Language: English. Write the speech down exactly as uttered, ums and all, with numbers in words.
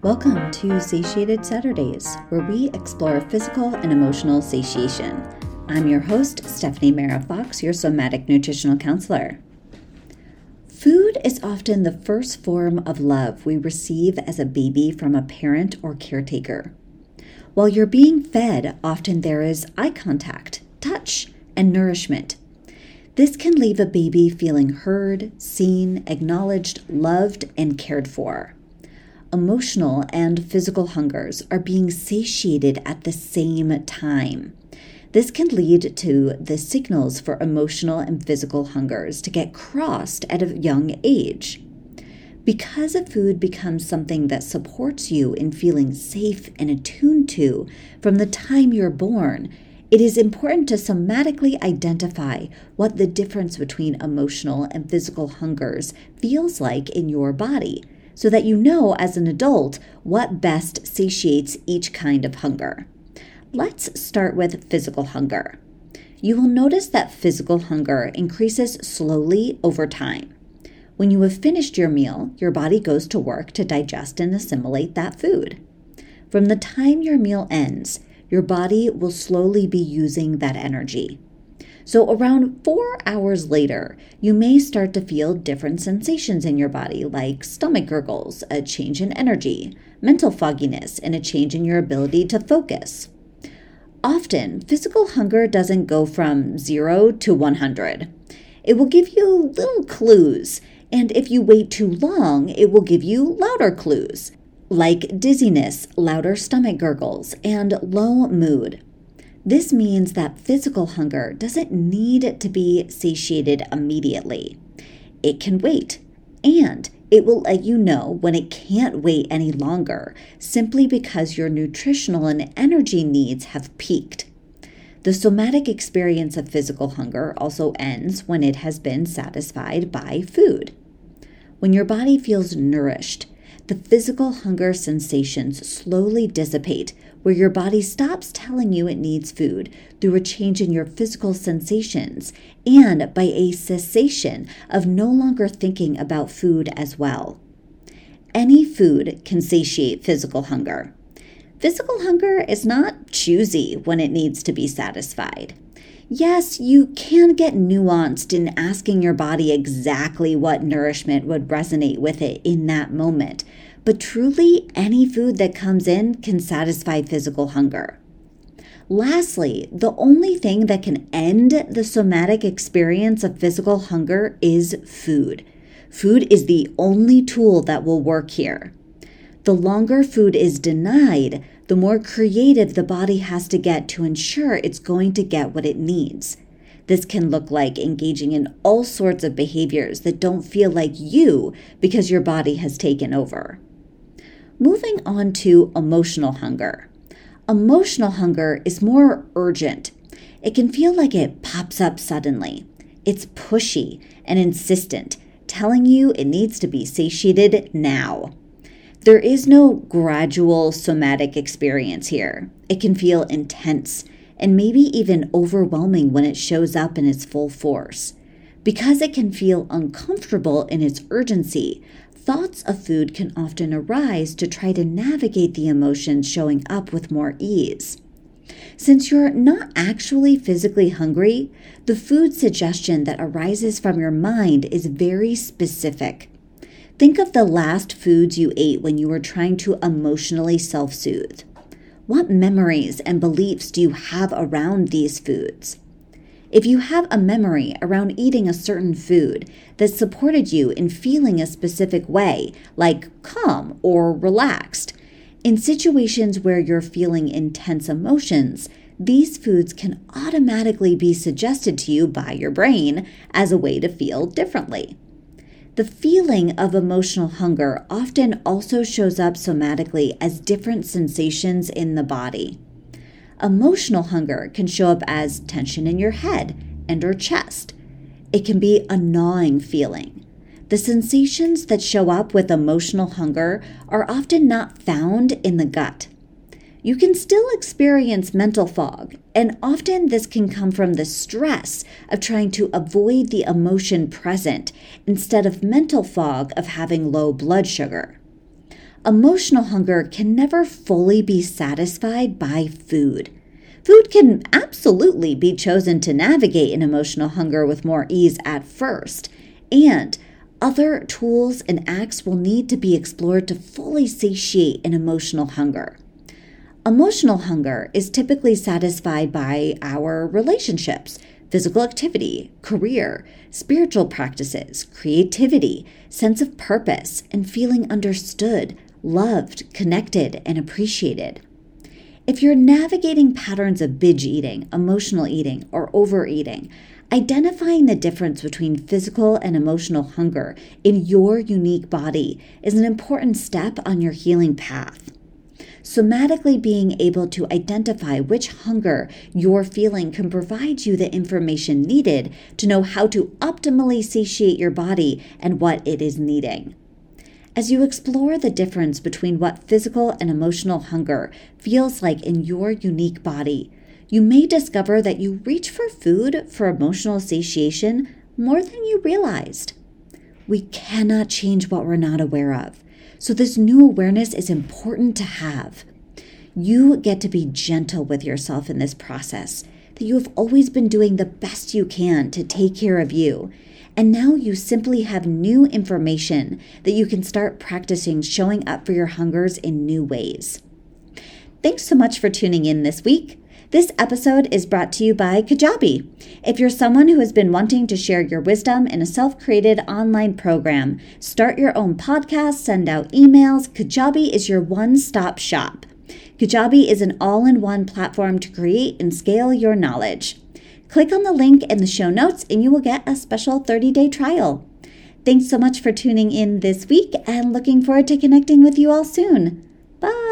Welcome to Satiated Saturdays, where we explore physical and emotional satiation. I'm your host, Stephanie Mara Fox, your somatic nutritional counselor. Food is often the first form of love we receive as a baby from a parent or caretaker. While you're being fed, often there is eye contact, touch, and nourishment. This can leave a baby feeling heard, seen, acknowledged, loved, and cared for. Emotional and physical hungers are being satiated at the same time. This can lead to the signals for emotional and physical hungers to get crossed at a young age. Because a food becomes something that supports you in feeling safe and attuned to from the time you're born, it is important to somatically identify what the difference between emotional and physical hungers feels like in your body, so that you know as an adult what best satiates each kind of hunger. Let's start with physical hunger. You will notice that physical hunger increases slowly over time. When you have finished your meal, your body goes to work to digest and assimilate that food. From the time your meal ends, your body will slowly be using that energy. So around four hours later, you may start to feel different sensations in your body, like stomach gurgles, a change in energy, mental fogginess, and a change in your ability to focus. Often, physical hunger doesn't go from zero to one hundred. It will give you little clues, and if you wait too long, it will give you louder clues, like dizziness, louder stomach gurgles, and low mood. This means that physical hunger doesn't need to be satiated immediately. It can wait, and it will let you know when it can't wait any longer, simply because your nutritional and energy needs have peaked. The somatic experience of physical hunger also ends when it has been satisfied by food. When your body feels nourished, the physical hunger sensations slowly dissipate, where your body stops telling you it needs food through a change in your physical sensations and by a cessation of no longer thinking about food as well. Any food can satiate physical hunger. Physical hunger is not choosy when it needs to be satisfied. Yes, you can get nuanced in asking your body exactly what nourishment would resonate with it in that moment, but truly any food that comes in can satisfy physical hunger. Lastly, the only thing that can end the somatic experience of physical hunger is food. Food is the only tool that will work here. The longer food is denied, the more creative the body has to get to ensure it's going to get what it needs. This can look like engaging in all sorts of behaviors that don't feel like you because your body has taken over. Moving on to emotional hunger. Emotional hunger is more urgent. It can feel like it pops up suddenly. It's pushy and insistent, telling you it needs to be satiated now. There is no gradual somatic experience here. It can feel intense and maybe even overwhelming when it shows up in its full force. Because it can feel uncomfortable in its urgency, thoughts of food can often arise to try to navigate the emotions showing up with more ease. Since you're not actually physically hungry, the food suggestion that arises from your mind is very specific. Think of the last foods you ate when you were trying to emotionally self-soothe. What memories and beliefs do you have around these foods? If you have a memory around eating a certain food that supported you in feeling a specific way, like calm or relaxed, in situations where you're feeling intense emotions, these foods can automatically be suggested to you by your brain as a way to feel differently. The feeling of emotional hunger often also shows up somatically as different sensations in the body. Emotional hunger can show up as tension in your head and or chest. It can be a gnawing feeling. The sensations that show up with emotional hunger are often not found in the gut. You can still experience mental fog, and often this can come from the stress of trying to avoid the emotion present instead of mental fog of having low blood sugar. Emotional hunger can never fully be satisfied by food. Food can absolutely be chosen to navigate an emotional hunger with more ease at first, and other tools and acts will need to be explored to fully satiate an emotional hunger. Emotional hunger is typically satisfied by our relationships, physical activity, career, spiritual practices, creativity, sense of purpose, and feeling understood, loved, connected, and appreciated. If you're navigating patterns of binge eating, emotional eating, or overeating, identifying the difference between physical and emotional hunger in your unique body is an important step on your healing path. Somatically being able to identify which hunger you're feeling can provide you the information needed to know how to optimally satiate your body and what it is needing. As you explore the difference between what physical and emotional hunger feels like in your unique body, you may discover that you reach for food for emotional satiation more than you realized. We cannot change what we're not aware of, so this new awareness is important to have. You get to be gentle with yourself in this process, that you have always been doing the best you can to take care of you. And now you simply have new information that you can start practicing showing up for your hungers in new ways. Thanks so much for tuning in this week. This episode is brought to you by Kajabi. If you're someone who has been wanting to share your wisdom in a self-created online program, start your own podcast, send out emails, Kajabi is your one-stop shop. Kajabi is an all-in-one platform to create and scale your knowledge. Click on the link in the show notes and you will get a special thirty-day trial. Thanks so much for tuning in this week and looking forward to connecting with you all soon. Bye!